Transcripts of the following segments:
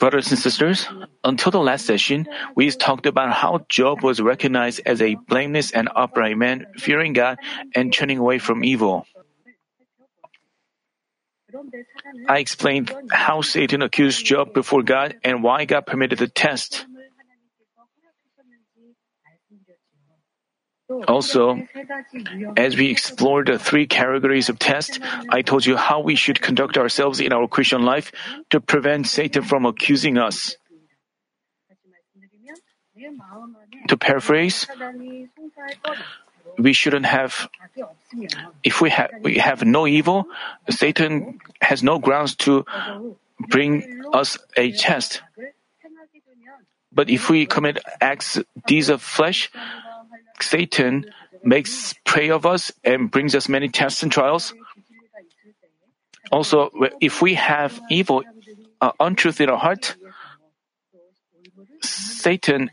Brothers and sisters, until the last session, we talked about how Job was recognized as a blameless and upright man, fearing God and turning away from evil. I explained how Satan accused Job before God and why God permitted the test. Also, as we explored the three categories of tests, I told you how we should conduct ourselves in our Christian life to prevent Satan from accusing us. To paraphrase, we shouldn't have, if we have no evil, Satan has no grounds to bring us a test. But if we commit acts, deeds of flesh, Satan makes prey of us and brings us many tests and trials. Also, if we have evil, untruth in our heart, Satan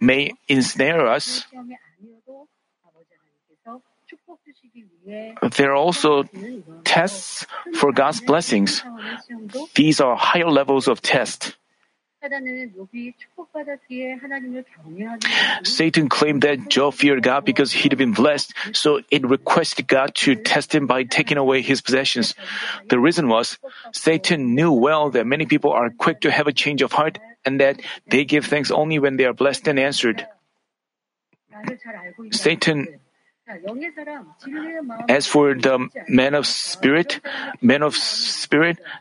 may ensnare us. There are also tests for God's blessings. These are higher levels of tests. Satan claimed that Job feared God because he'd been blessed, so it requested God to test him by taking away his possessions. The reason was, Satan knew well that many people are quick to have a change of heart and that they give thanks only when they are blessed and answered. As for the men of spirit,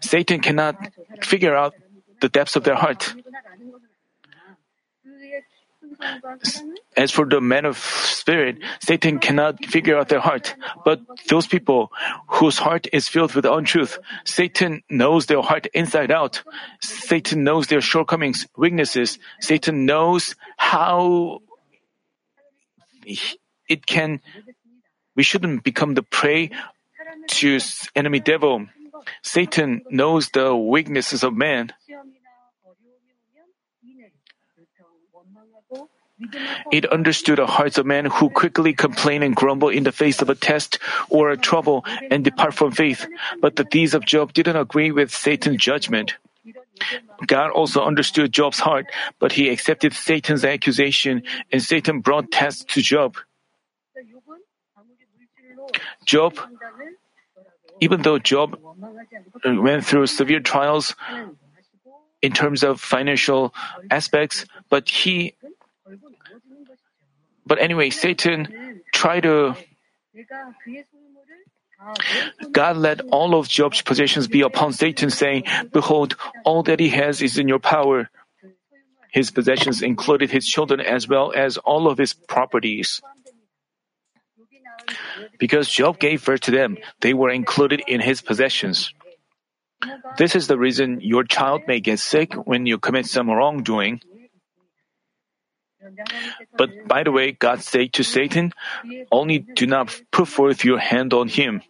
Satan cannot figure out the depths of their heart. As for the men of spirit, Satan cannot figure out their heart. But those people whose heart is filled with untruth, Satan knows their heart inside out. Satan knows their shortcomings, weaknesses. Satan knows how it can. We shouldn't become the prey to enemy devil. Satan knows the weaknesses of man. It understood the hearts of men who quickly complain and grumble in the face of a test or a trouble and depart from faith. But the deeds of Job didn't agree with Satan's judgment. God also understood Job's heart, but he accepted Satan's accusation, and Satan brought tests to Job. Even though Job went through severe trials in terms of financial aspects, but anyway, Satan tried to. God let all of Job's possessions be upon Satan, saying, "Behold, all that he has is in your power." His possessions included his children as well as all of his properties. Because Job gave birth to them, they were included in his possessions. This is the reason your child may get sick when you commit some wrongdoing. But by the way, God said to Satan, "Only do not put forth your hand on him."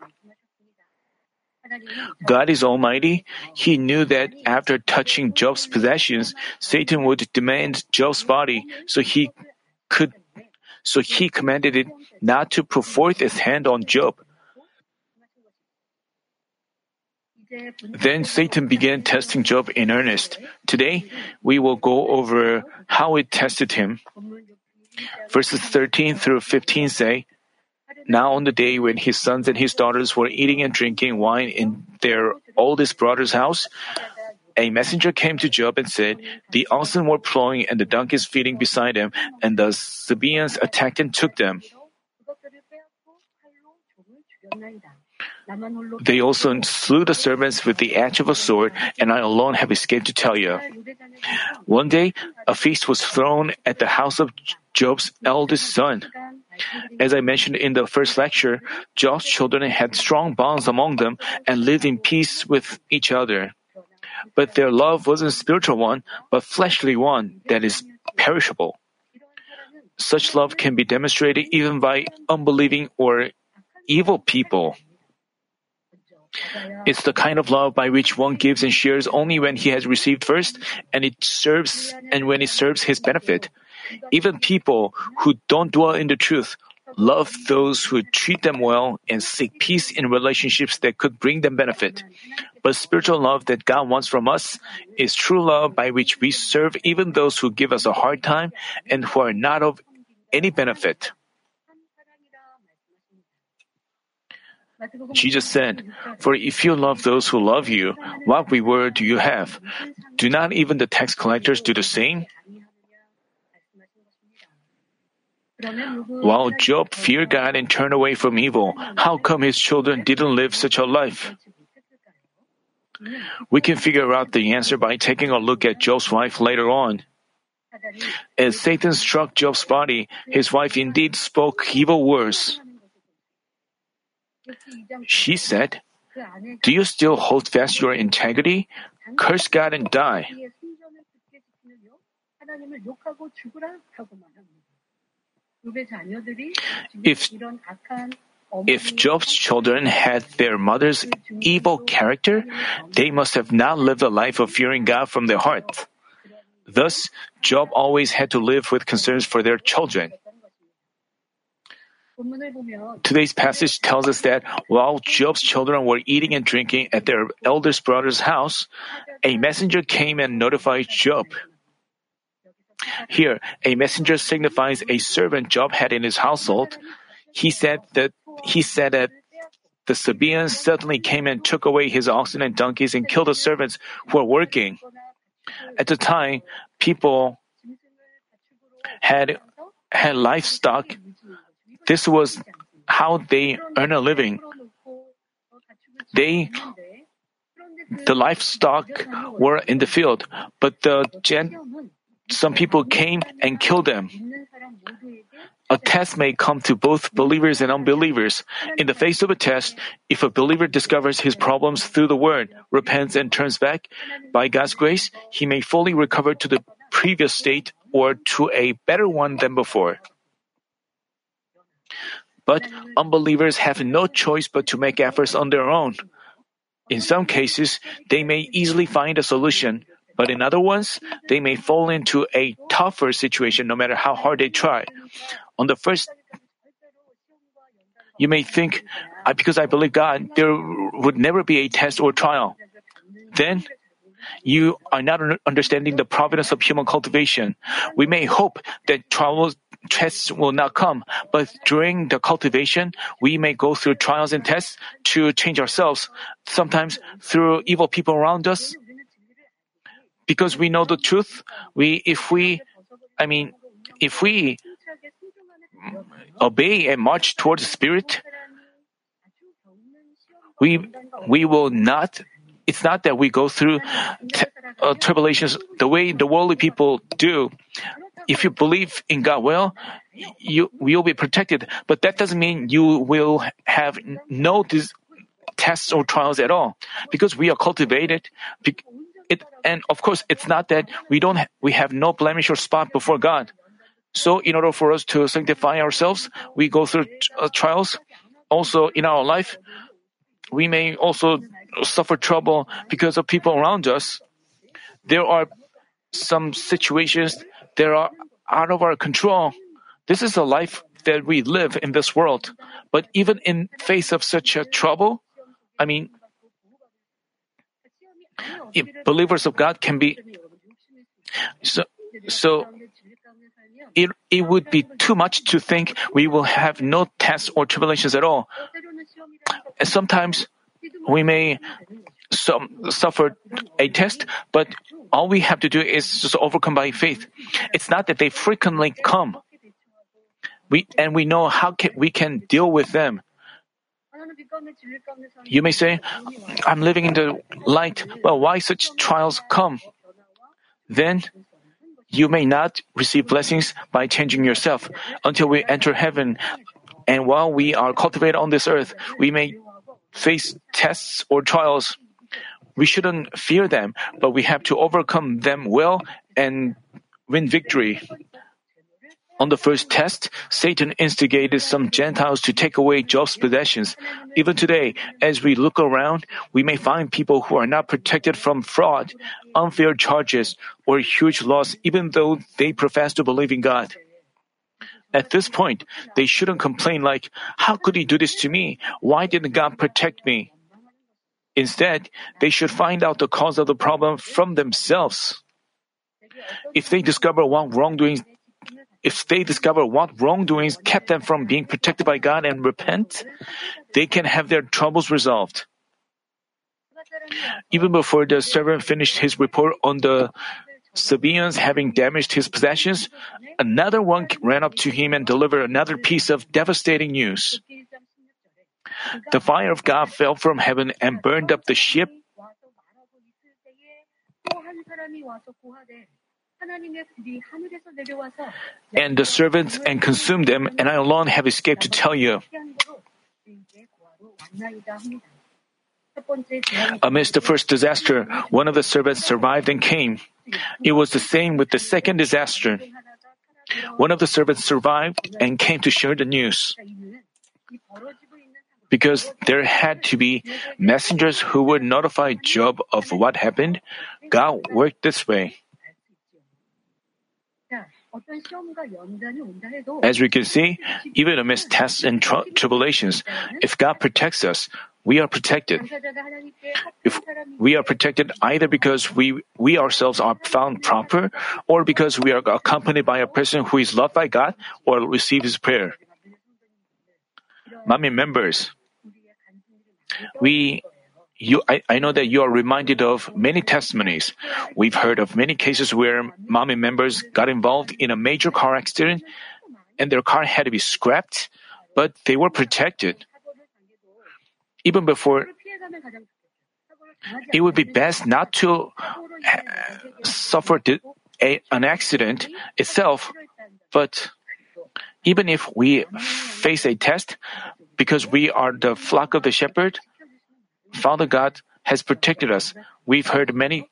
God is almighty. He knew that after touching Job's possessions, Satan would demand Job's body, so he commanded it not to put forth its hand on Job. Then Satan began testing Job in earnest. Today, we will go over how it tested him. Verses 13 through 15 say, "Now on the day when his sons and his daughters were eating and drinking wine in their oldest brother's house, a messenger came to Job and said, 'The oxen were plowing and the donkeys feeding beside them, and the Sabaeans attacked and took them. They also slew the servants with the edge of a sword, and I alone have escaped to tell you.' One day, a feast was thrown at the house of Job's eldest son. As I mentioned in the first lecture, Job's children had strong bonds among them and lived in peace with each other. But their love wasn't a spiritual one, but fleshly one that is perishable. Such love can be demonstrated even by unbelieving or evil people. It's the kind of love by which one gives and shares only when he has received first, and when it serves his benefit. Even people who don't dwell in the truth love those who treat them well, and seek peace in relationships that could bring them benefit. But spiritual love that God wants from us is true love by which we serve even those who give us a hard time and who are not of any benefit. Jesus said, "For if you love those who love you, what reward do you have? Do not even the tax collectors do the same?" While Job feared God and turned away from evil, how come his children didn't live such a life? We can figure out the answer by taking a look at Job's wife later on. As Satan struck Job's body, his wife indeed spoke evil words. She said, "Do you still hold fast your integrity? Curse God and die." If Job's children had their mother's evil character, they must have not lived a life of fearing God from their heart. Thus, Job always had to live with concerns for their children. Today's passage tells us that while Job's children were eating and drinking at their elder brother's house, a messenger came and notified Job. Here, a messenger signifies a servant Job had in his household. He said that the Sabaeans suddenly came and took away his oxen and donkeys and killed the servants who were working. At the time, people had livestock. This was how they earned a living. The livestock were in the field, but some people came and killed them. A test may come to both believers and unbelievers. In the face of a test, if a believer discovers his problems through the word, repents and turns back, by God's grace, he may fully recover to the previous state or to a better one than before. But unbelievers have no choice but to make efforts on their own. In some cases, they may easily find a solution, but in other ones, they may fall into a tougher situation no matter how hard they try. On the first, you may think, because I believe God, there would never be a test or trial. Then, you are not understanding the providence of human cultivation. We may hope that tests will not come, but during the cultivation, we may go through trials and tests to change ourselves, sometimes through evil people around us. Because we know the truth, if we obey and march towards the Spirit, we will not. It's not that we go through tribulations the way the worldly people do. If you believe in God well, you will be protected. But that doesn't mean you will have no tests or trials at all, because we are cultivated. And of course, it's not that we have no blemish or spot before God. So, in order for us to sanctify ourselves, we go through trials. Also, in our life, we may also suffer trouble because of people around us. There are some situations that are out of our control. This is the life that we live in this world. But even in face of such a trouble, if believers of God can be it would be too much to think we will have no tests or tribulations at all. And sometimes we may suffer a test, but all we have to do is just overcome by faith. It's not that they frequently come. We know how we can deal with them. You may say, "I'm living in the light, but why such trials come?" Then you may not receive blessings by changing yourself until we enter heaven. And while we are cultivated on this earth, we may face tests or trials. We shouldn't fear them, but we have to overcome them well and win victory. On the first test, Satan instigated some Gentiles to take away Job's possessions. Even today, as we look around, we may find people who are not protected from fraud, unfair charges, or huge loss, even though they profess to believe in God. At this point, they shouldn't complain like, how could he do this to me? Why didn't God protect me? Instead, they should find out the cause of the problem from themselves. If they discover what wrongdoings kept them from being protected by God and repent, they can have their troubles resolved. Even before the servant finished his report on the Sabaeans having damaged his possessions, another one ran up to him and delivered another piece of devastating news. The fire of God fell from heaven and burned up the ship. And the servants and consumed them, and I alone have escaped to tell you. Amidst the first disaster, one of the servants survived and came. It was the same with the second disaster. One of the servants survived and came to share the news. Because there had to be messengers who would notify Job of what happened, God worked this way. As we can see, even amidst tests and tribulations, if God protects us, we are protected. If we are protected either because we ourselves are found proper, or because we are accompanied by a person who is loved by God or receives his prayer. Mommy members, I know that you are reminded of many testimonies. We've heard of many cases where mommy members got involved in a major car accident and their car had to be scrapped, but they were protected. Even before, it would be best not to suffer an accident itself, but even if we face a test, because we are the flock of the shepherd, Father God has protected us. We've heard many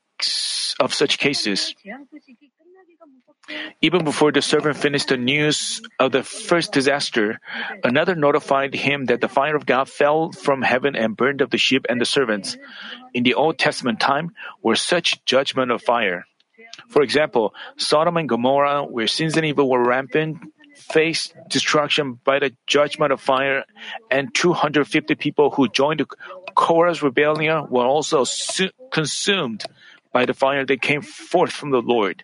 of such cases. Even before the servant finished the news of the first disaster, another notified him that the fire of God fell from heaven and burned up the ship and the servants. In the Old Testament time, were such judgment of fire. For example, Sodom and Gomorrah, where sins and evil were rampant, faced destruction by the judgment of fire, and 250 people who joined Korah's rebellion were also consumed by the fire that came forth from the Lord.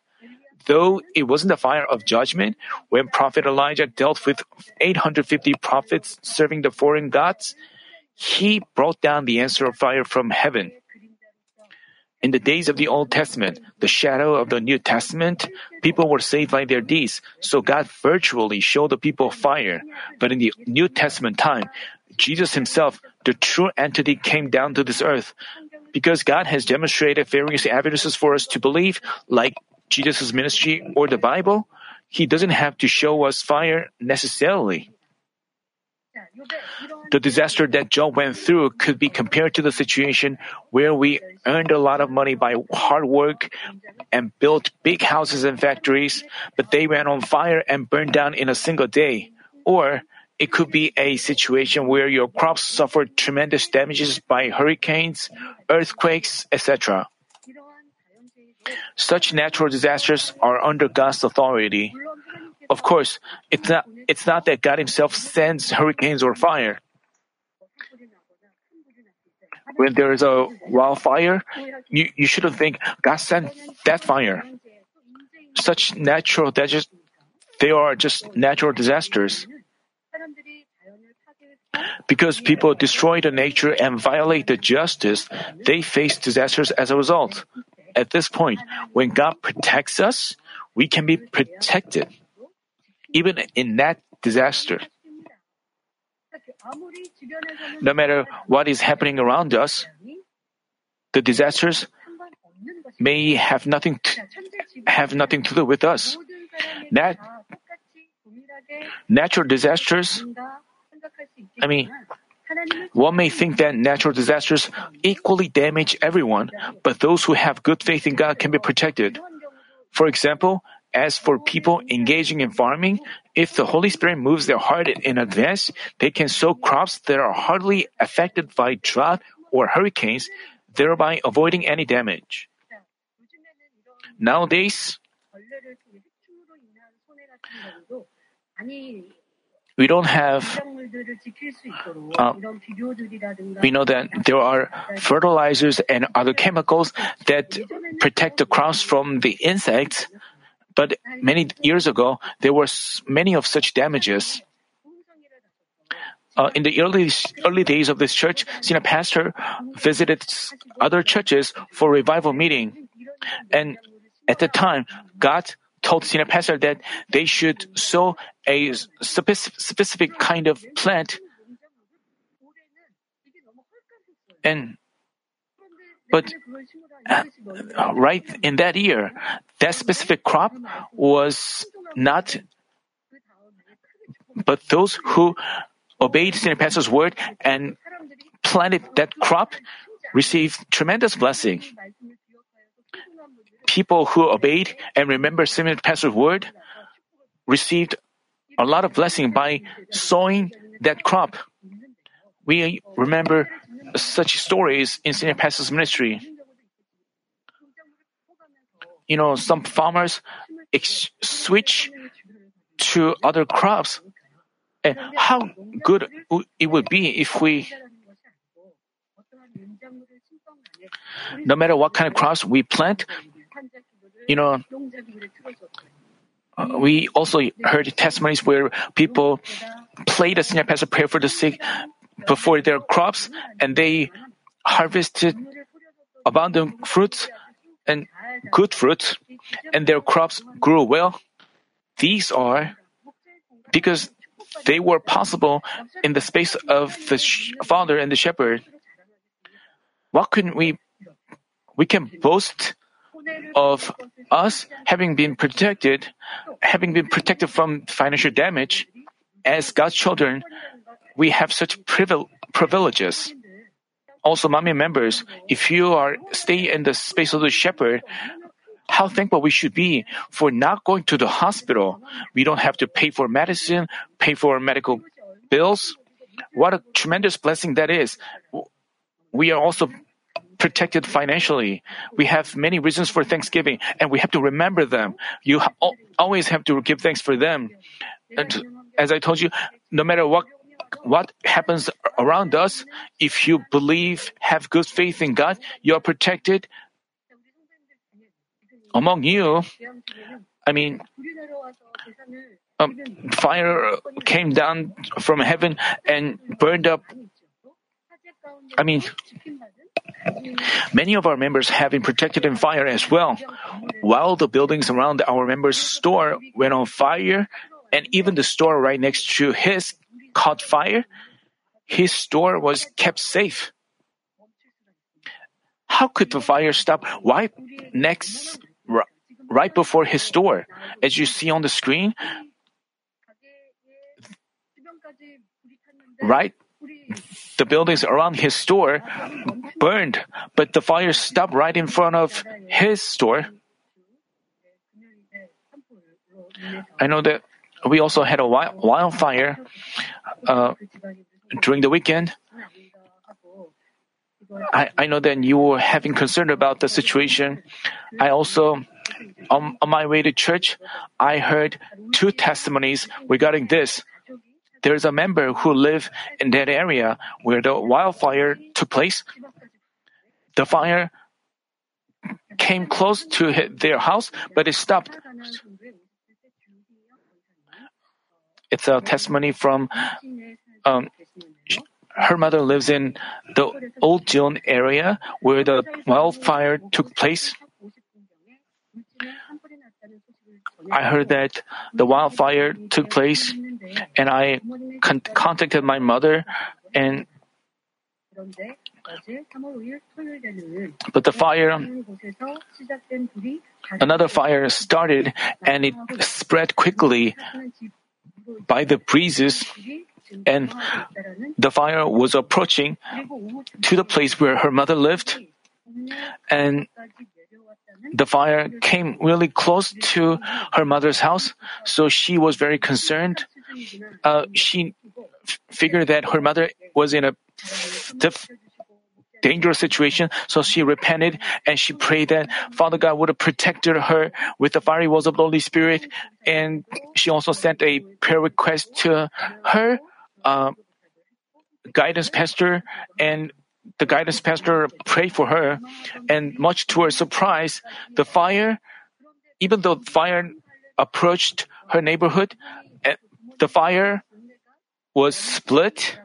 Though it wasn't the fire of judgment, when Prophet Elijah dealt with 850 prophets serving the foreign gods, he brought down the answer of fire from heaven. In the days of the Old Testament, the shadow of the New Testament, people were saved by their deeds, so God virtually showed the people fire. But in the New Testament time, Jesus himself, the true entity, came down to this earth. Because God has demonstrated various evidences for us to believe, like Jesus' ministry or the Bible, he doesn't have to show us fire necessarily. The disaster that Job went through could be compared to the situation where we earned a lot of money by hard work and built big houses and factories, but they ran on fire and burned down in a single day. Or it could be a situation where your crops suffered tremendous damages by hurricanes, earthquakes, etc. Such natural disasters are under God's authority. Of course, it's not that God himself sends hurricanes or fire. When there is a wildfire, you shouldn't think, God sent that fire. They are just natural disasters. Because people destroy the nature and violate the justice, they face disasters as a result. At this point, when God protects us, we can be protected, even in that disaster. No matter what is happening around us, the disasters may have nothing to do with us. Natural disasters, one may think that natural disasters equally damage everyone, but those who have good faith in God can be protected. For example, as for people engaging in farming, if the Holy Spirit moves their heart in advance, they can sow crops that are hardly affected by drought or hurricanes, thereby avoiding any damage. Nowadays, We don't have, we know that there are fertilizers and other chemicals that protect the crops from the insects, but many years ago, there were many of such damages. In the early days of this church, senior pastor visited other churches for revival meeting. And at the time, God told senior pastor that they should sow a specific kind of plant. But right in that year, that specific crop was not, but those who obeyed senior pastor's word and planted that crop received tremendous blessing. People who obeyed and remembered senior pastor's word received a lot of blessing by sowing that crop. We remember such stories in senior pastor's ministry. You know, some farmers switch to other crops. And how good it would be if we, no matter what kind of crops we plant, you know, we also heard testimonies where people played a senior pastor prayer for the sick before their crops, and they harvested abundant fruits and good fruits, and their crops grew well. These are because they were possible in the space of the Father and the Shepherd. What can we can boast of us having been protected from financial damage. As God's children, we have such privileges. Also, mommy members, if you are stay in the space of the Shepherd, how thankful we should be for not going to the hospital. We don't have to pay for medicine, pay for medical bills. What a tremendous blessing that is. We are also protected financially. We have many reasons for thanksgiving, and we have to remember them. You always have to give thanks for them. And as I told you, no matter what happens around us, if you believe, have good faith in God, you are protected. Among you, fire came down from heaven and burned up. Many of our members have been protected in fire as well. While the buildings around our members' store went on fire, and even the store right next to his caught fire, his store was kept safe. How could the fire stop right before his store? As you see on the screen, the buildings around his store burned, but the fire stopped right in front of his store. I know that we also had a wildfire during the weekend. I know that you were having concern about the situation. I also, on my way to church, I heard two testimonies regarding this. There is a member who lived in that area where the wildfire took place. The fire came close to their house, but it stopped. It's a testimony from her mother lives in the Old Jeon area where the wildfire took place. I heard that the wildfire took place, and I contacted my mother, but another fire started, and it spread quickly by the breezes. And the fire was approaching to the place where her mother lived, and the fire came really close to her mother's house, so she was very concerned. She figured that her mother was in a dangerous situation, so she repented and she prayed that Father God would have protected her with the fiery walls of the Holy Spirit. And she also sent a prayer request to her guidance pastor, and the guidance pastor prayed for her. And much to her surprise, the fire, even though fire approached her neighborhood, the fire was split.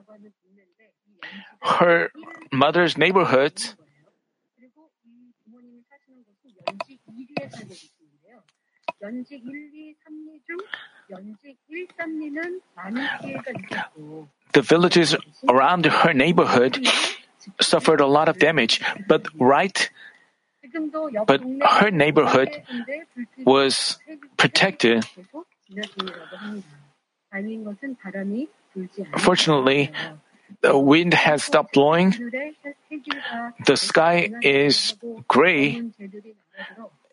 Her mother's neighborhood the villages around her neighborhood suffered a lot of damage, but her neighborhood was protected. Fortunately, the wind has stopped blowing. The sky is gray,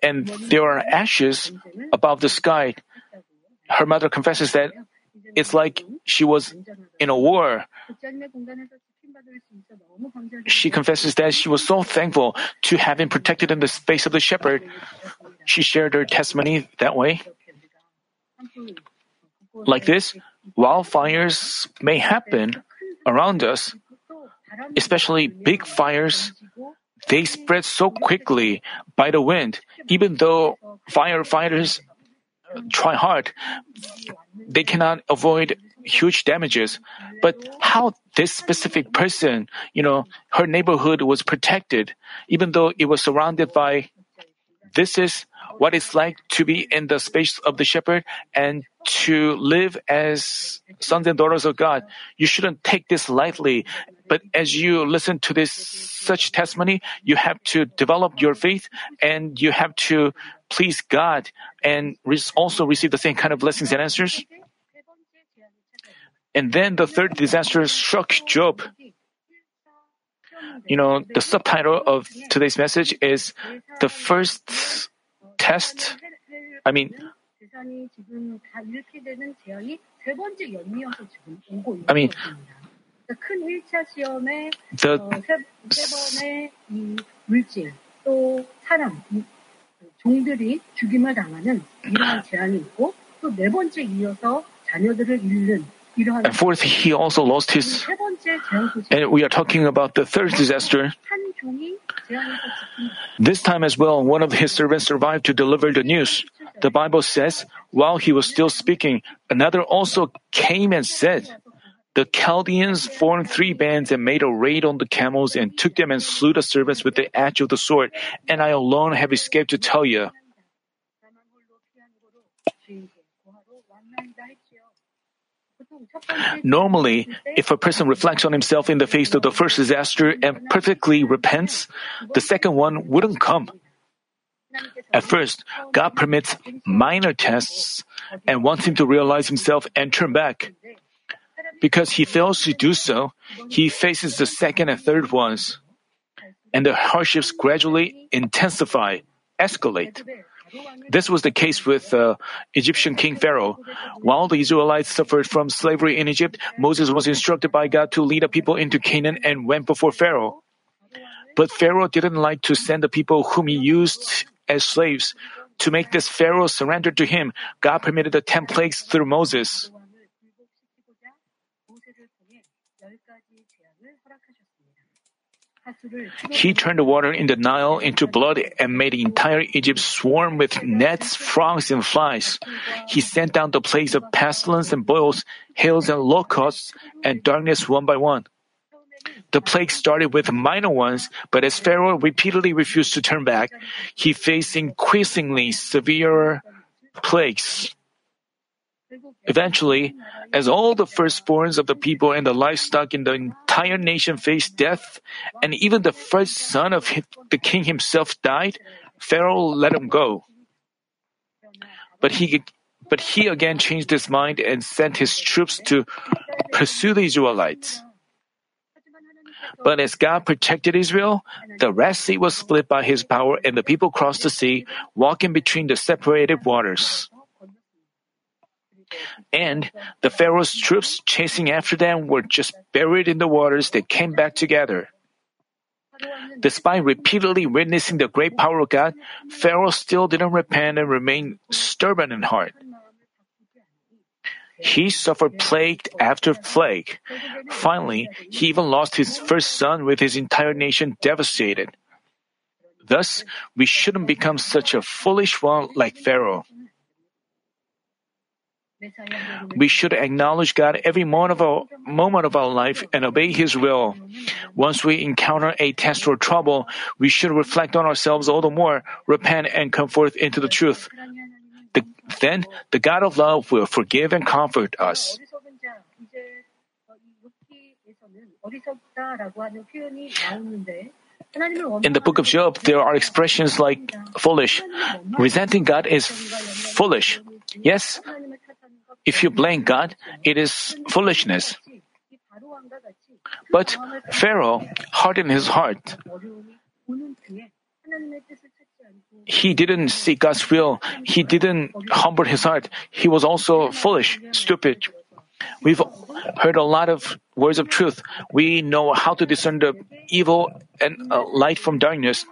and there are ashes above the sky. Her mother confesses that it's like she was in a war. She confesses that she was so thankful to have been protected in the face of the shepherd. She shared her testimony that way. Like this, wildfires may happen around us, especially big fires. They spread so quickly by the wind. Even though firefighters try hard, they cannot avoid huge damages. But how this specific person, her neighborhood was protected, even though it was surrounded by. This is what it's like to be in the space of the shepherd and to live as sons and daughters of God. You shouldn't take this lightly, but as you listen to this such testimony, you have to develop your faith and you have to please God and also receive the same kind of blessings and answers. And then the third disaster struck Job. The subtitle of today's message is The First Test. And fourth, he also lost his. And we are talking about the third disaster. This time as well, one of his servants survived to deliver the news. The Bible says, while he was still speaking, another also came and said, "The Chaldeans formed three bands and made a raid on the camels and took them and slew the servants with the edge of the sword, and I alone have escaped to tell you." Normally, if a person reflects on himself in the face of the first disaster and perfectly repents, the second one wouldn't come. At first, God permits minor tests and wants him to realize himself and turn back. Because he fails to do so, he faces the second and third ones, and the hardships gradually intensify, escalate. This was the case with Egyptian King Pharaoh. While the Israelites suffered from slavery in Egypt, Moses was instructed by God to lead the people into Canaan and went before Pharaoh. But Pharaoh didn't like to send the people whom he used as slaves. To make this Pharaoh surrender to him, God permitted the 10 plagues through Moses. He turned the water in the Nile into blood and made the entire Egypt swarm with gnats, frogs, and flies. He sent down the plagues of pestilence and boils, hails and locusts, and darkness one by one. The plague started with minor ones, but as Pharaoh repeatedly refused to turn back, he faced increasingly severe plagues. Eventually, as all the firstborns of the people and the livestock in the entire nation faced death, and even the first son of the king himself died, Pharaoh let him go. But he again changed his mind and sent his troops to pursue the Israelites. But as God protected Israel, the Red Sea was split by his power and the people crossed the sea, walking between the separated waters. And the Pharaoh's troops chasing after them were just buried in the waters that came back together. Despite repeatedly witnessing the great power of God, Pharaoh still didn't repent and remained stubborn in heart. He suffered plague after plague. Finally, he even lost his first son with his entire nation devastated. Thus, we shouldn't become such a foolish one like Pharaoh. We should acknowledge God every moment of our life and obey His will. Once we encounter a test or trouble, we should reflect on ourselves all the more, repent, and come forth into the truth. Then, the God of love will forgive and comfort us. In the book of Job, there are expressions like foolish. Resenting God is foolish. Yes, if you blame God, it is foolishness. But Pharaoh hardened his heart. He didn't seek God's will. He didn't humble his heart. He was also foolish, stupid. We've heard a lot of words of truth. We know how to discern the evil and light from darkness.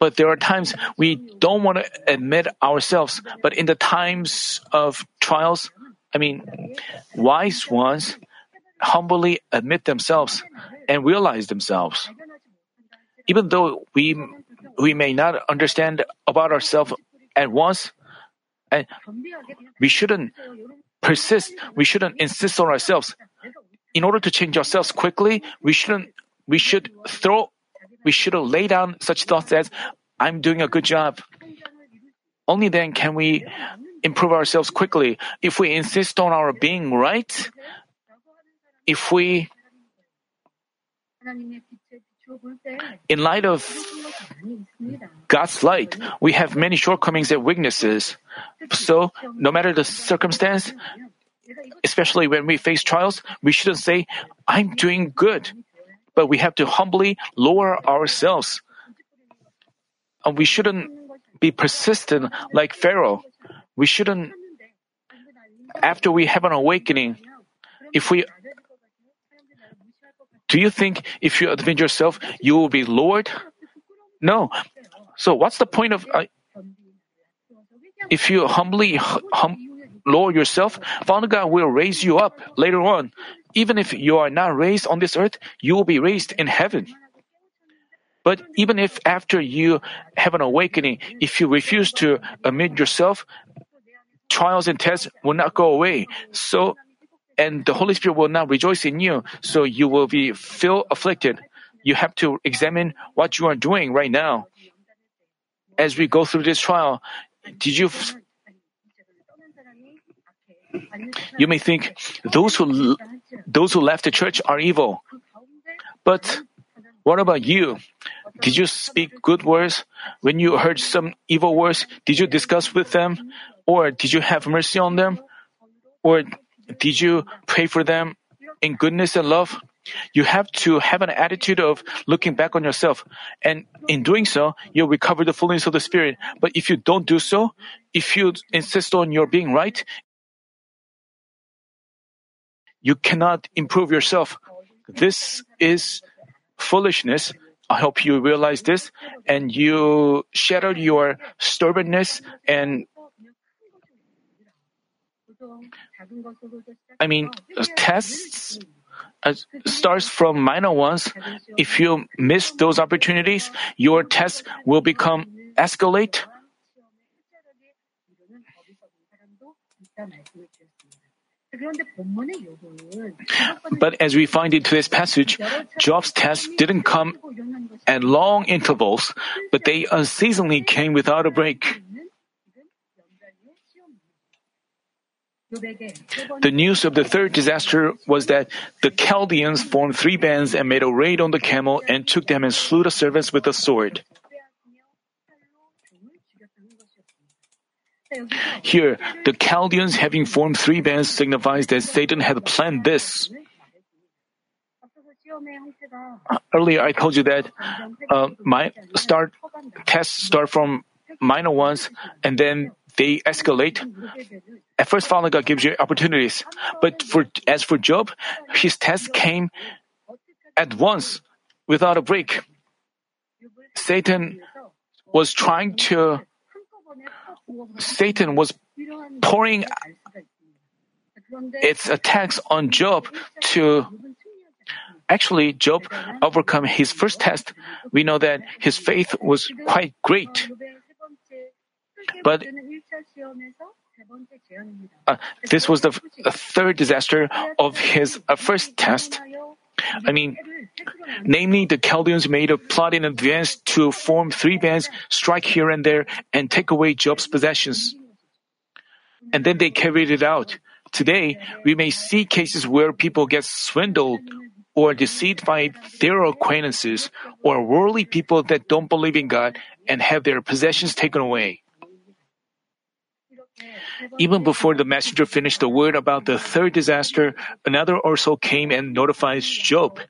But there are times we don't want to admit ourselves. But in the times of trials, wise ones humbly admit themselves and realize themselves. Even though we may not understand about ourselves at once, and we shouldn't persist. We shouldn't insist on ourselves. In order to change ourselves quickly, we should lay down such thoughts as, I'm doing a good job. Only then can we improve ourselves quickly. If we insist on our being right, if we, in light of God's light, we have many shortcomings and weaknesses. So, no matter the circumstance, especially when we face trials, we shouldn't say, I'm doing good. But we have to humbly lower ourselves. And we shouldn't be persistent like Pharaoh. We shouldn't, after we have an awakening, do you think if you avenge yourself, you will be lowered? No. So what's the point of... if you humbly lower yourself, Father God will raise you up later on. Even if you are not raised on this earth, you will be raised in heaven. But even if after you have an awakening, if you refuse to admit yourself, trials and tests will not go away. And the Holy Spirit will not rejoice in you, so you will be feel afflicted. You have to examine what you are doing right now. As we go through this trial, you may think those who left the church are evil. But what about you? Did you speak good words? When you heard some evil words, did you discuss with them? Or did you have mercy on them? Or did you pray for them in goodness and love? You have to have an attitude of looking back on yourself. And in doing so, you'll recover the fullness of the Spirit. But if you don't do so, if you insist on your being right, you cannot improve yourself. This is foolishness. I hope you realize this and you shatter your stubbornness and tests starts from minor ones. If you miss those opportunities, your tests will escalate. But as we find in today's passage, Job's tests didn't come at long intervals, but they unceasingly came without a break. The news of the third disaster was that the Chaldeans formed three bands and made a raid on the camel and took them and slew the servants with a sword. Here, the Chaldeans having formed three bands signifies that Satan had planned this. Earlier I told you that tests start from minor ones and then they escalate. At first, Father God gives you opportunities. But as for Job, his test came at once. without a break. Satan was pouring its attacks on Job to actually Job overcome his first test. We know that his faith was quite great. But this was the third disaster of his first test. Namely, the Chaldeans made a plot in advance to form three bands, strike here and there, and take away Job's possessions. And then they carried it out. Today, we may see cases where people get swindled or deceived by their acquaintances or worldly people that don't believe in God and have their possessions taken away. Even before the messenger finished the word about the third disaster, another also came and notifies Job.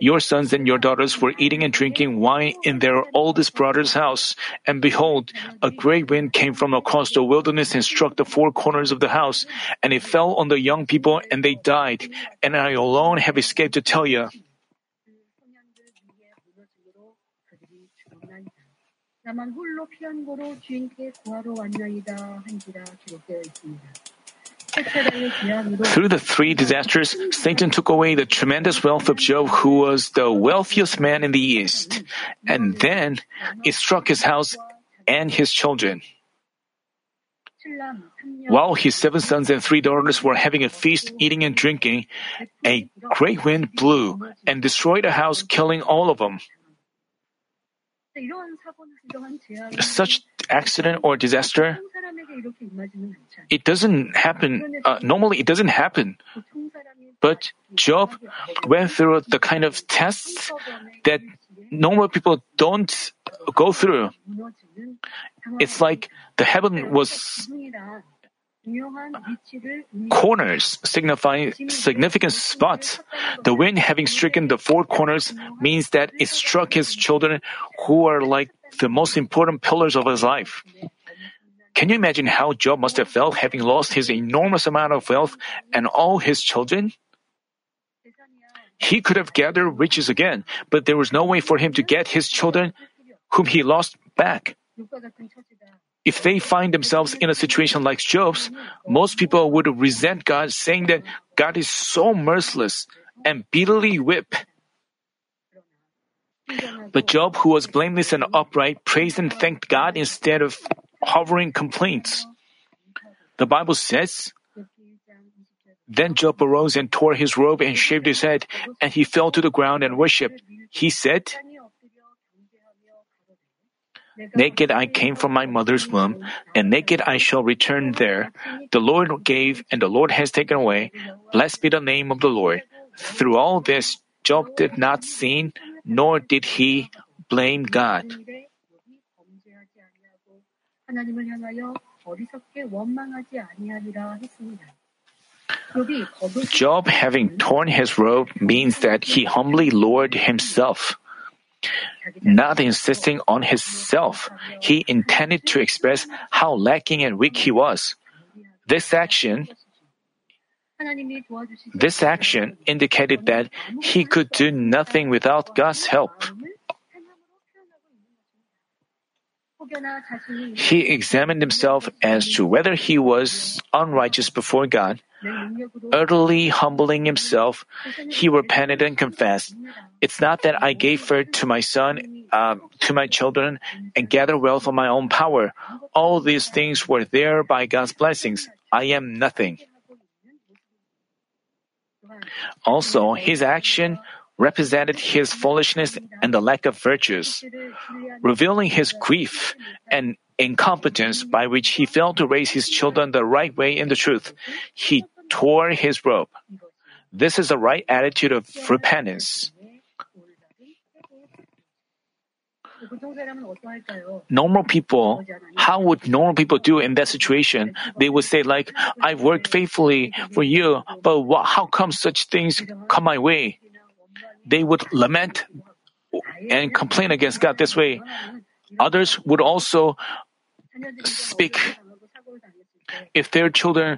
Your sons and your daughters were eating and drinking wine in their oldest brother's house, and behold, a great wind came from across the wilderness and struck the four corners of the house, and it fell on the young people, and they died, and I alone have escaped to tell you. Through the three disasters, Satan took away the tremendous wealth of Job, who was the wealthiest man in the East. And then it struck his house and his children. While his 7 sons and 3 daughters were having a feast, eating and drinking, a great wind blew and destroyed the house, killing all of them. Such accident or disaster, it doesn't happen normally, but Job went through the kind of tests that normal people don't go through. It's like the heaven was corners, signifying significant spots. The wind having stricken the four corners means that it struck his children, who are like the most important pillars of his life. Can you imagine how Job must have felt having lost his enormous amount of wealth and all his children? He could have gathered riches again, but there was no way for him to get his children, whom he lost, back. If they find themselves in a situation like Job's, most people would resent God, saying that God is so merciless and bitterly whip. But Job, who was blameless and upright, praised and thanked God instead of hovering complaints. The Bible says, "Then Job arose and tore his robe and shaved his head, and he fell to the ground and worshipped. He said, 'Naked I came from my mother's womb, and naked I shall return there. The Lord gave, and the Lord has taken away. Blessed be the name of the Lord.'" Through all this, Job did not sin, nor did he blame God. Job having torn his robe means that he humbly lowered himself. Not insisting on his self, he intended to express how lacking and weak he was. This action indicated that he could do nothing without God's help. He examined himself as to whether he was unrighteous before God. Utterly humbling himself, he repented and confessed, "It's not that I gave birth to my son, to my children, and gathered wealth on my own power. All these things were there by God's blessings. I am nothing." Also, his action represented his foolishness and the lack of virtues, revealing his grief and incompetence by which he failed to raise his children the right way in the truth. He tore his robe. This is the right attitude of repentance. How would normal people do in that situation? They would say like, "I've worked faithfully for you, but how come such things come my way?" They would lament and complain against God this way. Others would also speak. If their children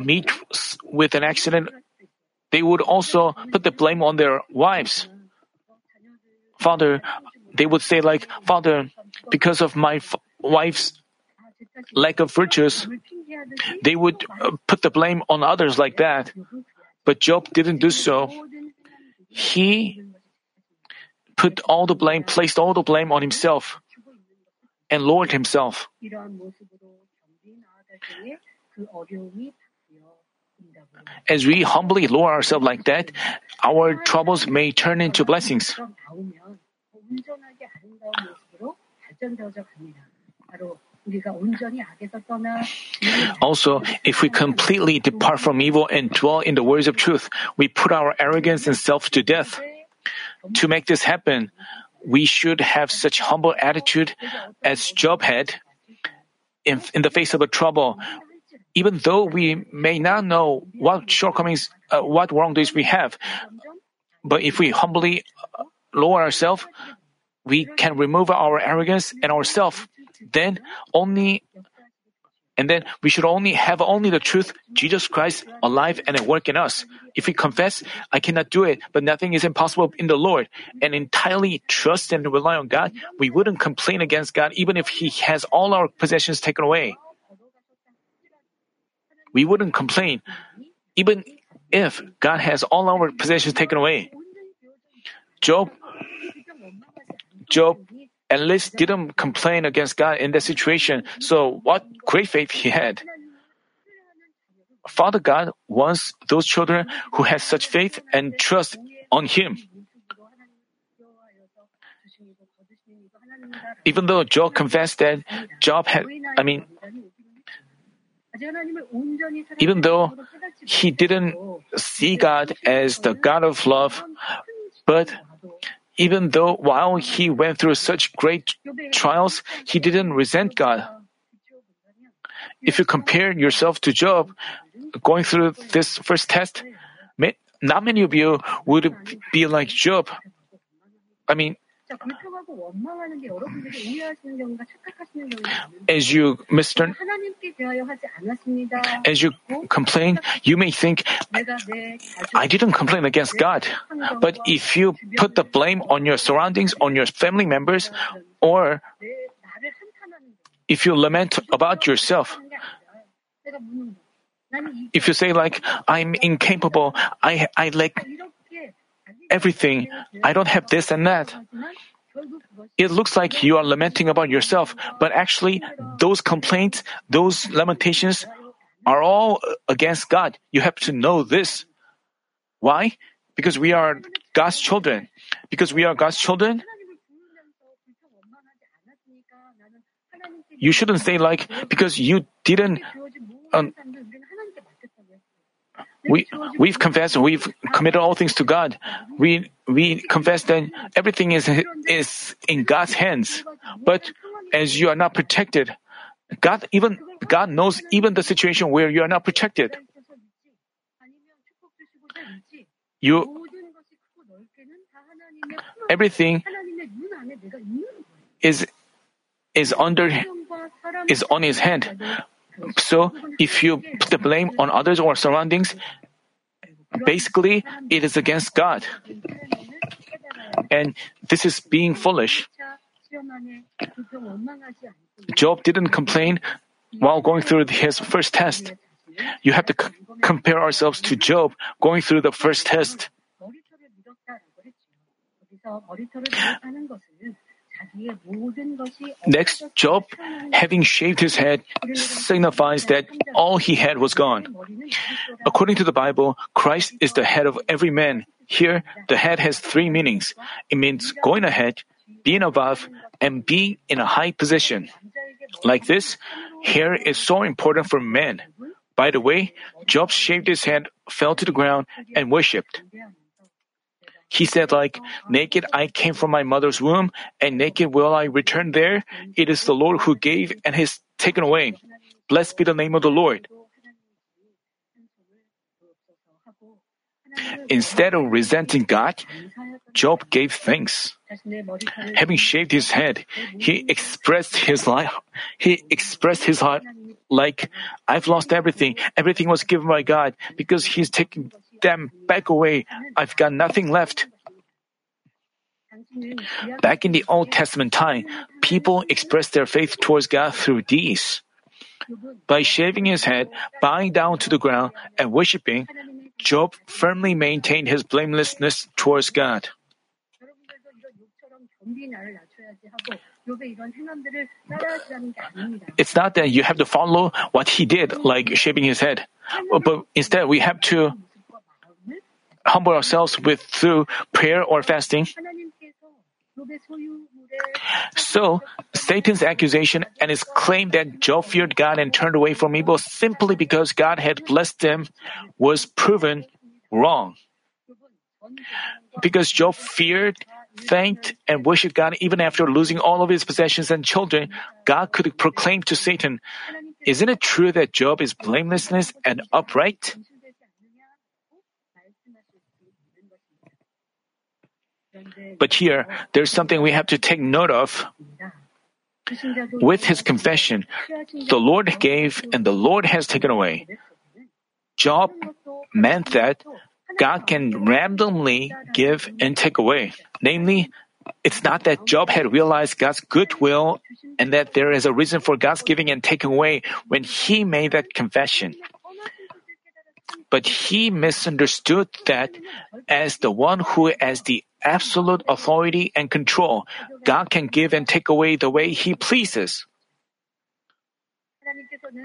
meet with an accident, they would also put the blame on their wives. They would say like, Father, because of my wife's lack of virtues, they would put the blame on others like that. But Job didn't do so. He placed all the blame on himself and lowered himself. As we humbly lower ourselves like that, our troubles may turn into blessings. Also, if we completely depart from evil and dwell in the words of truth, we put our arrogance and self to death. To make this happen, we should have such humble attitude as Job had in the face of a trouble, even though we may not know what shortcomings, what wrongdoings we have. But if we humbly lower ourselves, we can remove our arrogance and ourself. Then we should have only the truth, Jesus Christ, alive and at work in us. If we confess, I cannot do it, but nothing is impossible in the Lord, and entirely trust and rely on God, we wouldn't complain against God even if He has all our possessions taken away. We wouldn't complain even if God has all our possessions taken away. Job at least didn't complain against God in that situation. So what great faith he had. Father God wants those children who have such faith and trust on Him. Even though Job confessed that even though he didn't see God as the God of love, but even though while he went through such great trials, he didn't resent God. If you compare yourself to Job, going through this first test, not many of you would be like Job. As you complain, you may think, I didn't complain against God. But if you put the blame on your surroundings, on your family members, or if you lament about yourself, if you say like, I'm incapable, I lack everything, I don't have this and that. It looks like you are lamenting about yourself, but actually those complaints, those lamentations are all against God. You have to know this. Why? Because we are God's children. You shouldn't say like, because you didn't... We've confessed, we've committed all things to God. We confess that everything is in God's hands. But as you are not protected, God knows even the situation where you are not protected. Everything is on His hand. So if you put the blame on others or surroundings, basically it is against God. And this is being foolish. Job didn't complain while going through his first test. You have to compare ourselves to Job going through the first test. Next, Job, having shaved his head, signifies that all he had was gone. According to the Bible, Christ is the head of every man. Here, the head has three meanings. It means going ahead, being above, and being in a high position. Like this, hair is so important for men. By the way, Job shaved his head, fell to the ground, and worshipped. He said like, naked I came from my mother's womb, and naked will I return there. It is the Lord who gave and has taken away. Blessed be the name of the Lord. Instead of resenting God, Job gave thanks. Having shaved his head, he expressed his heart like, I've lost everything. Everything was given by God because He's taking them back away. I've got nothing left. Back in the Old Testament time, people expressed their faith towards God through deeds. By shaving his head, bowing down to the ground, and worshiping, Job firmly maintained his blamelessness towards God. It's not that you have to follow what he did, like shaving his head, but instead we have to humble ourselves through prayer or fasting. So, Satan's accusation and his claim that Job feared God and turned away from evil simply because God had blessed him was proven wrong. Because Job feared, thanked, and worshipped God even after losing all of his possessions and children, God could proclaim to Satan, "Isn't it true that Job is blameless and upright?" But here, there's something we have to take note of. With his confession, "The Lord gave and the Lord has taken away," Job meant that God can randomly give and take away. Namely, it's not that Job had realized God's goodwill and that there is a reason for God's giving and taking away when he made that confession. But he misunderstood that as the one who has the absolute authority and control, God can give and take away the way he pleases.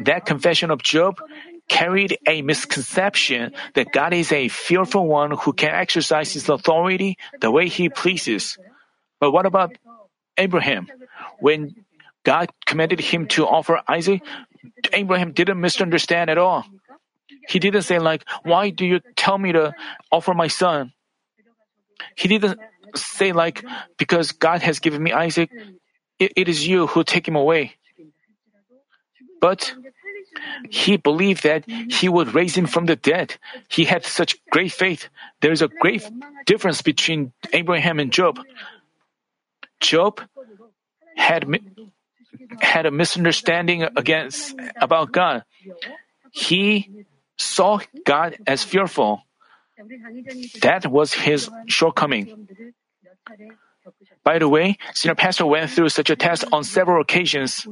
That confession of Job carried a misconception that God is a fearful one who can exercise his authority the way he pleases. But what about Abraham? When God commanded him to offer Isaac, Abraham didn't misunderstand at all. He didn't say like, "Why do you tell me to offer my son?" He didn't say like, "Because God has given me Isaac, it is you who take him away." But he believed that he would raise him from the dead. He had such great faith. There is a great difference between Abraham and Job. Job had a misunderstanding about God. He saw God as fearful. That was his shortcoming. By the way, senior pastor went through such a test on several occasions.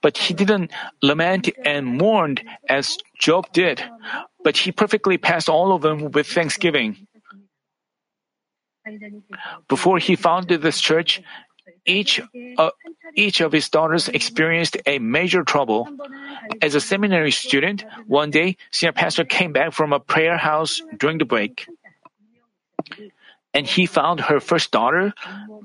But he didn't lament and mourn as Job did, but he perfectly passed all of them with thanksgiving. Before he founded this church, each of his daughters experienced a major trouble. As a seminary student, one day, senior pastor came back from a prayer house during the break, and he found her first daughter,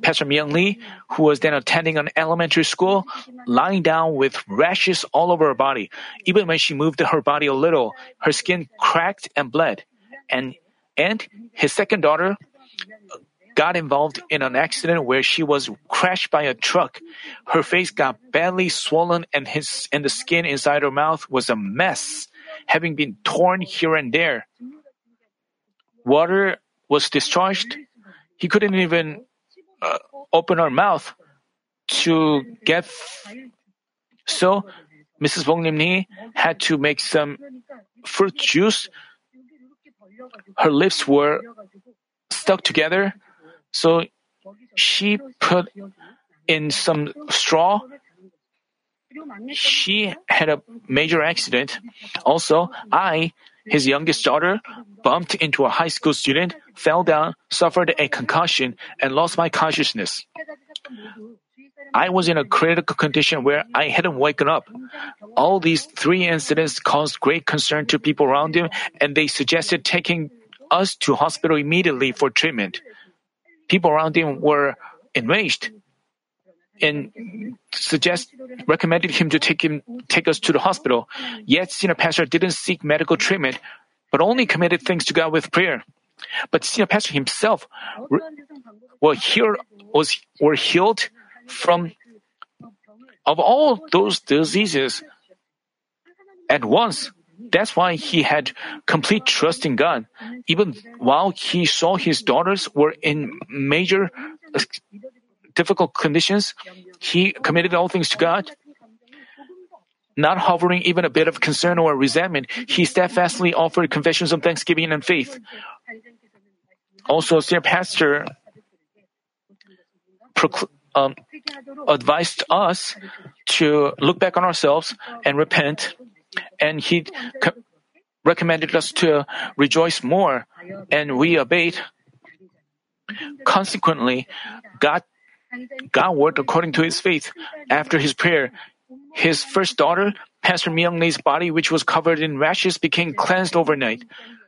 Pastor Myung Lee, who was then attending an elementary school, lying down with rashes all over her body. Even when she moved her body a little, her skin cracked and bled. And his second daughter got involved in an accident where she was crashed by a truck. Her face got badly swollen and the skin inside her mouth was a mess, having been torn here and there. Water was discharged. He couldn't even open her mouth to get. So, Mrs. Wong Nim-ni had to make some fruit juice. Her lips were stuck together, so she put in some straw. She had a major accident. Also, his youngest daughter, bumped into a high school student, fell down, suffered a concussion, and lost my consciousness. I was in a critical condition where I hadn't woken up. All these three incidents caused great concern to people around him, and they suggested taking us to hospital immediately for treatment. People around him were enraged and recommended him to take us to the hospital. Yet, senior pastor didn't seek medical treatment, but only committed things to God with prayer. But senior pastor himself were healed from, of all those diseases at once. That's why he had complete trust in God, even while he saw his daughters were in major difficult conditions. He committed all things to God. Not harboring even a bit of concern or resentment, he steadfastly offered confessions of thanksgiving and faith. Also, their pastor advised us to look back on ourselves and repent, and he recommended us to rejoice more, and we obeyed. Consequently, God worked according to his faith. After his prayer, his first daughter, Pastor Myung Lee's body, which was covered in rashes, became cleansed overnight.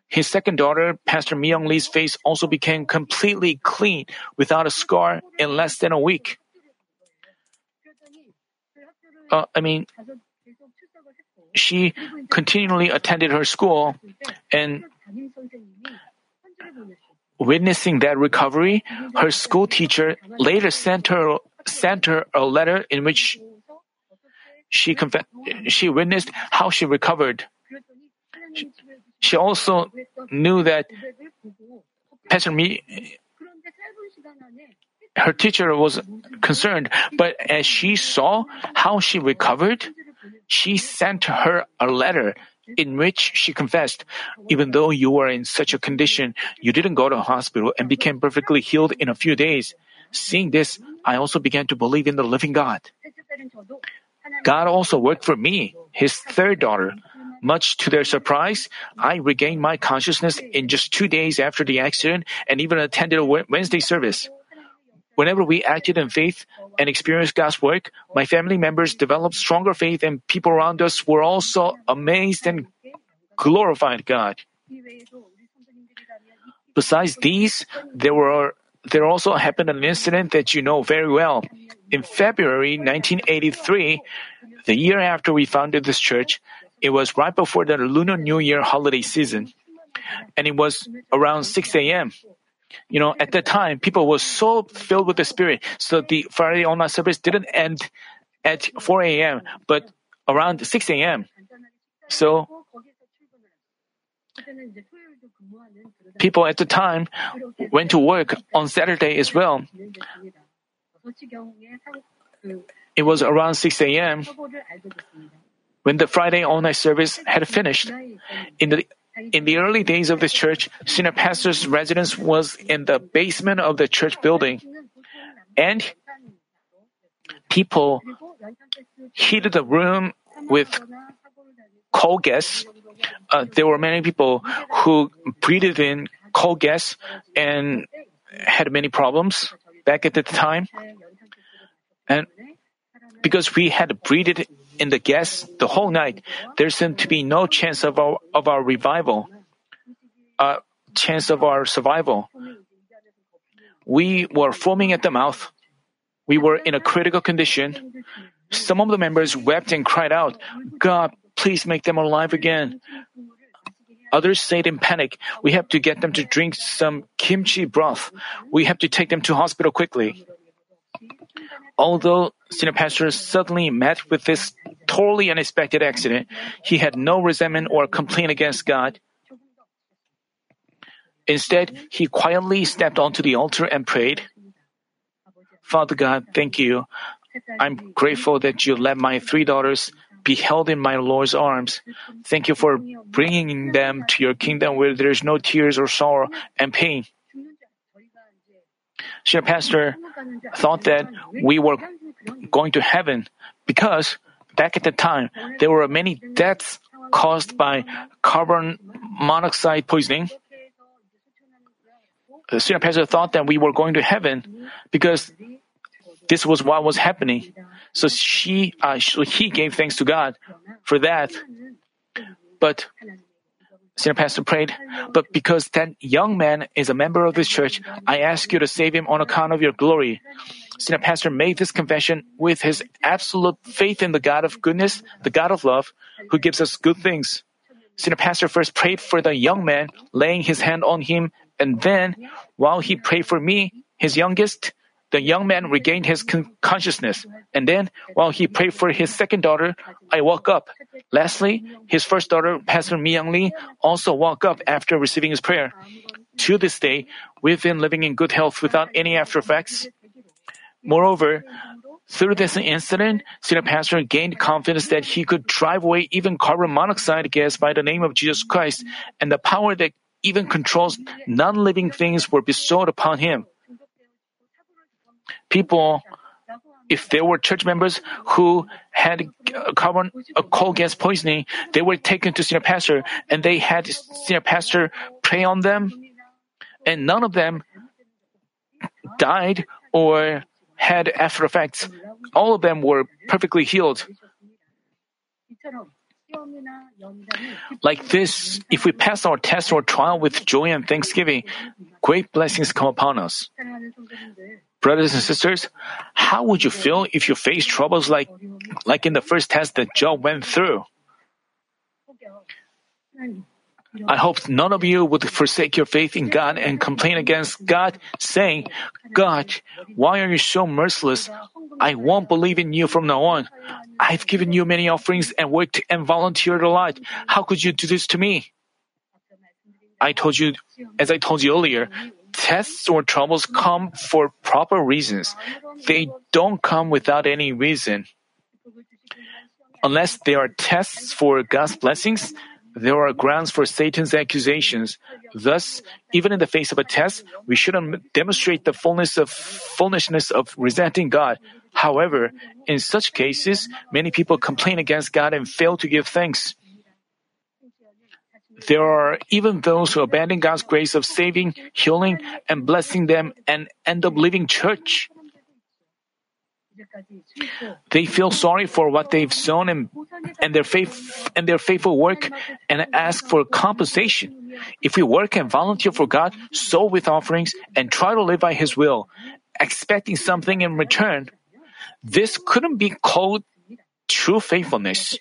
His second daughter, Pastor Myung Lee's face, also became completely clean without a scar in less than a week. She continually attended her school, and witnessing that recovery, her school teacher later sent her a letter in which she witnessed how she recovered. She also knew that her teacher was concerned, but as she saw how she recovered, she sent her a letter in which she confessed, even though you were in such a condition, you didn't go to a hospital and became perfectly healed in a few days. Seeing this, I also began to believe in the living God. God also worked for me, his third daughter. Much to their surprise, I regained my consciousness in just 2 days after the accident and even attended a Wednesday service. Whenever we acted in faith and experienced God's work, my family members developed stronger faith, and people around us were also amazed and glorified God. Besides these, there also happened an incident that you know very well. In February 1983, the year after we founded this church, it was right before the Lunar New Year holiday season, and it was around 6 a.m. At that time, people were so filled with the Spirit, so the Friday online service didn't end at 4 a.m., but around 6 a.m. So, people at the time went to work on Saturday as well. It was around 6 a.m. when the Friday online service had finished. In the early days of this church, senior pastor's residence was in the basement of the church building, and people heated the room with coal gas. There were many people who breathed in coal gas and had many problems back at the time. And because we had breathed in the gas the whole night, there seemed to be no chance of our revival, chance of our survival. We were foaming at the mouth. We were in a critical condition. Some of the members wept and cried out, "God, please make them alive again." Others said in panic, "We have to get them to drink some kimchi broth. We have to take them to hospital quickly." Although senior pastor suddenly met with this totally unexpected accident, he had no resentment or complaint against God. Instead, he quietly stepped onto the altar and prayed, "Father God, thank you. I'm grateful that you let my three daughters be held in my Lord's arms. Thank you for bringing them to your kingdom where there's no tears or sorrow and pain." Senior pastor thought that we were going to heaven because back at the time, there were many deaths caused by carbon monoxide poisoning. Senior pastor thought that we were going to heaven because this was what was happening. So he gave thanks to God for that. But senior pastor prayed, "But because that young man is a member of this church, I ask you to save him on account of your glory." Senior pastor made this confession with his absolute faith in the God of goodness, the God of love, who gives us good things. Senior pastor first prayed for the young man, laying his hand on him, and then, while he prayed for me, his youngest, the young man regained his consciousness. And then, while he prayed for his second daughter, I woke up. Lastly, his first daughter, Pastor Myung Lee, also woke up after receiving his prayer. To this day, we've been living in good health without any after effects. Moreover, Through this incident, senior pastor gained confidence that he could drive away even carbon monoxide gas by the name of Jesus Christ, and the power that even controls non-living things were bestowed upon him. People, if there were church members who had coal gas poisoning, they were taken to senior pastor, and they had senior pastor pray on them, and none of them died or had after effects. All of them were perfectly healed. Like this, if we pass our test or trial with joy and thanksgiving, great blessings come upon us. Brothers and sisters, how would you feel if you faced troubles like in the first test that Job went through? I hope none of you would forsake your faith in God and complain against God, saying, God, why are you so merciless? I won't believe in you from now on. I've given you many offerings and worked and volunteered a lot. How could you do this to me? As I told you earlier, tests or troubles come for proper reasons. They don't come without any reason. Unless there are tests for God's blessings, there are grounds for Satan's accusations. Thus, even in the face of a test, we shouldn't demonstrate the foolishness of resenting God. However, in such cases, many people complain against God and fail to give thanks. There are even those who abandon God's grace of saving, healing, and blessing them and end up leaving church. They feel sorry for what they've sown and their faithful work and ask for compensation. If we work and volunteer for God, sow with offerings, and try to live by His will, expecting something in return, this couldn't be called true faithfulness.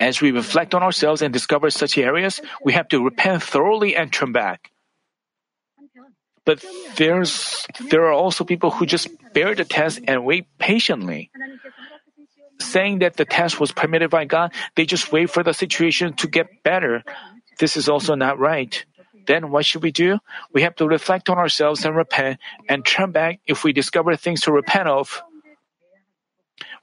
As we reflect on ourselves and discover such areas, we have to repent thoroughly and turn back. But there are also people who just bear the test and wait patiently. Saying that the test was permitted by God, they just wait for the situation to get better. This is also not right. Then what should we do? We have to reflect on ourselves and repent and turn back if we discover things to repent of.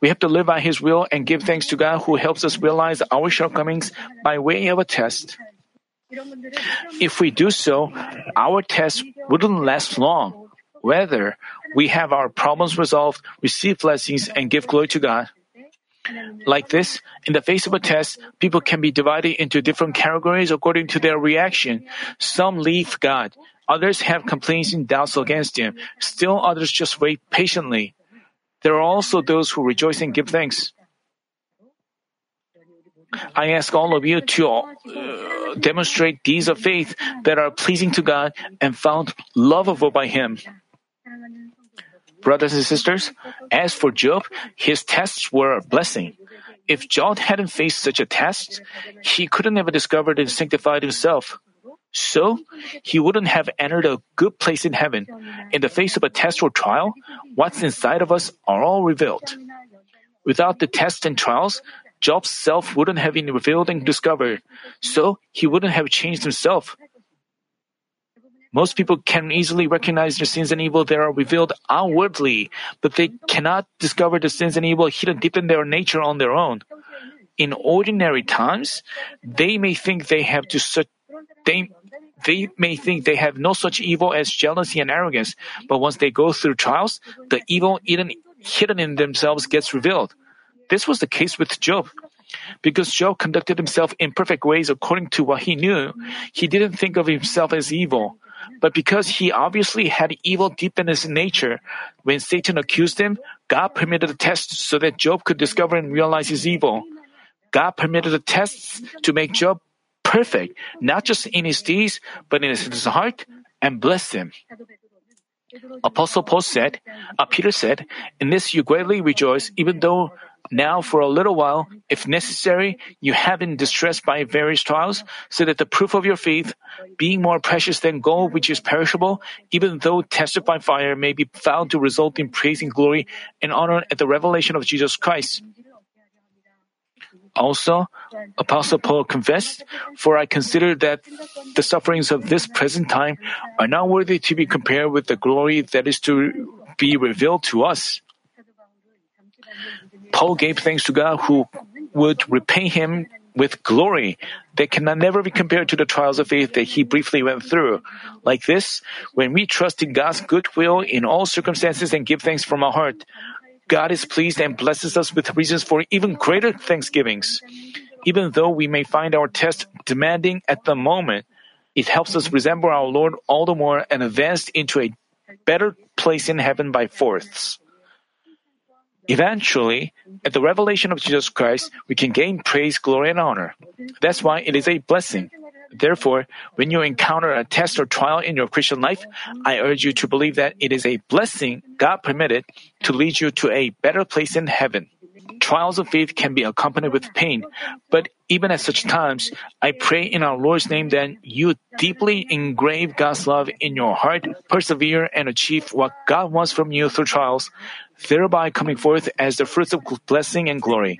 We have to live by His will and give thanks to God who helps us realize our shortcomings by way of a test. If we do so, our test wouldn't last long. Whether we have our problems resolved, receive blessings, and give glory to God. Like this, in the face of a test, people can be divided into different categories according to their reaction. Some leave God. Others have complaints and doubts against Him. Still others just wait patiently. There are also those who rejoice and give thanks. I ask all of you to demonstrate deeds of faith that are pleasing to God and found lovable by Him. Brothers and sisters, as for Job, his tests were a blessing. If Job hadn't faced such a test, he couldn't have discovered and sanctified himself. So, he wouldn't have entered a good place in heaven. In the face of a test or trial, what's inside of us are all revealed. Without the tests and trials, Job's self wouldn't have been revealed and discovered, so he wouldn't have changed himself. Most people can easily recognize their sins and evil that are revealed outwardly, but they cannot discover the sins and evil hidden deep in their nature on their own. In ordinary times, they may think they have no such evil as jealousy and arrogance, but once they go through trials, the evil hidden in themselves gets revealed. This was the case with Job. Because Job conducted himself in perfect ways according to what he knew, he didn't think of himself as evil. But because he obviously had evil deep in his nature, when Satan accused him, God permitted the test so that Job could discover and realize his evil. God permitted the tests to make Job perfect, not just in his deeds, but in his heart, and bless him. Apostle Paul said, Peter said, in this you greatly rejoice, even though now, for a little while, if necessary, you have been distressed by various trials, so that the proof of your faith, being more precious than gold which is perishable, even though tested by fire, may be found to result in praise and glory and honor at the revelation of Jesus Christ. Also, Apostle Paul confessed, for I consider that the sufferings of this present time are not worthy to be compared with the glory that is to be revealed to us. Paul gave thanks to God who would repay him with glory that cannot never be compared to the trials of faith that he briefly went through. Like this, when we trust in God's good will in all circumstances and give thanks from our heart, God is pleased and blesses us with reasons for even greater thanksgivings. Even though we may find our test demanding at the moment, it helps us resemble our Lord all the more and advance into a better place in heaven by fourths. Eventually, at the revelation of Jesus Christ, we can gain praise, glory, and honor. That's why it is a blessing. Therefore, when you encounter a test or trial in your Christian life, I urge you to believe that it is a blessing God permitted to lead you to a better place in heaven. Trials of faith can be accompanied with pain, but even at such times, I pray in our Lord's name that you deeply engrave God's love in your heart, persevere, and achieve what God wants from you through trials, thereby coming forth as the fruits of blessing and glory.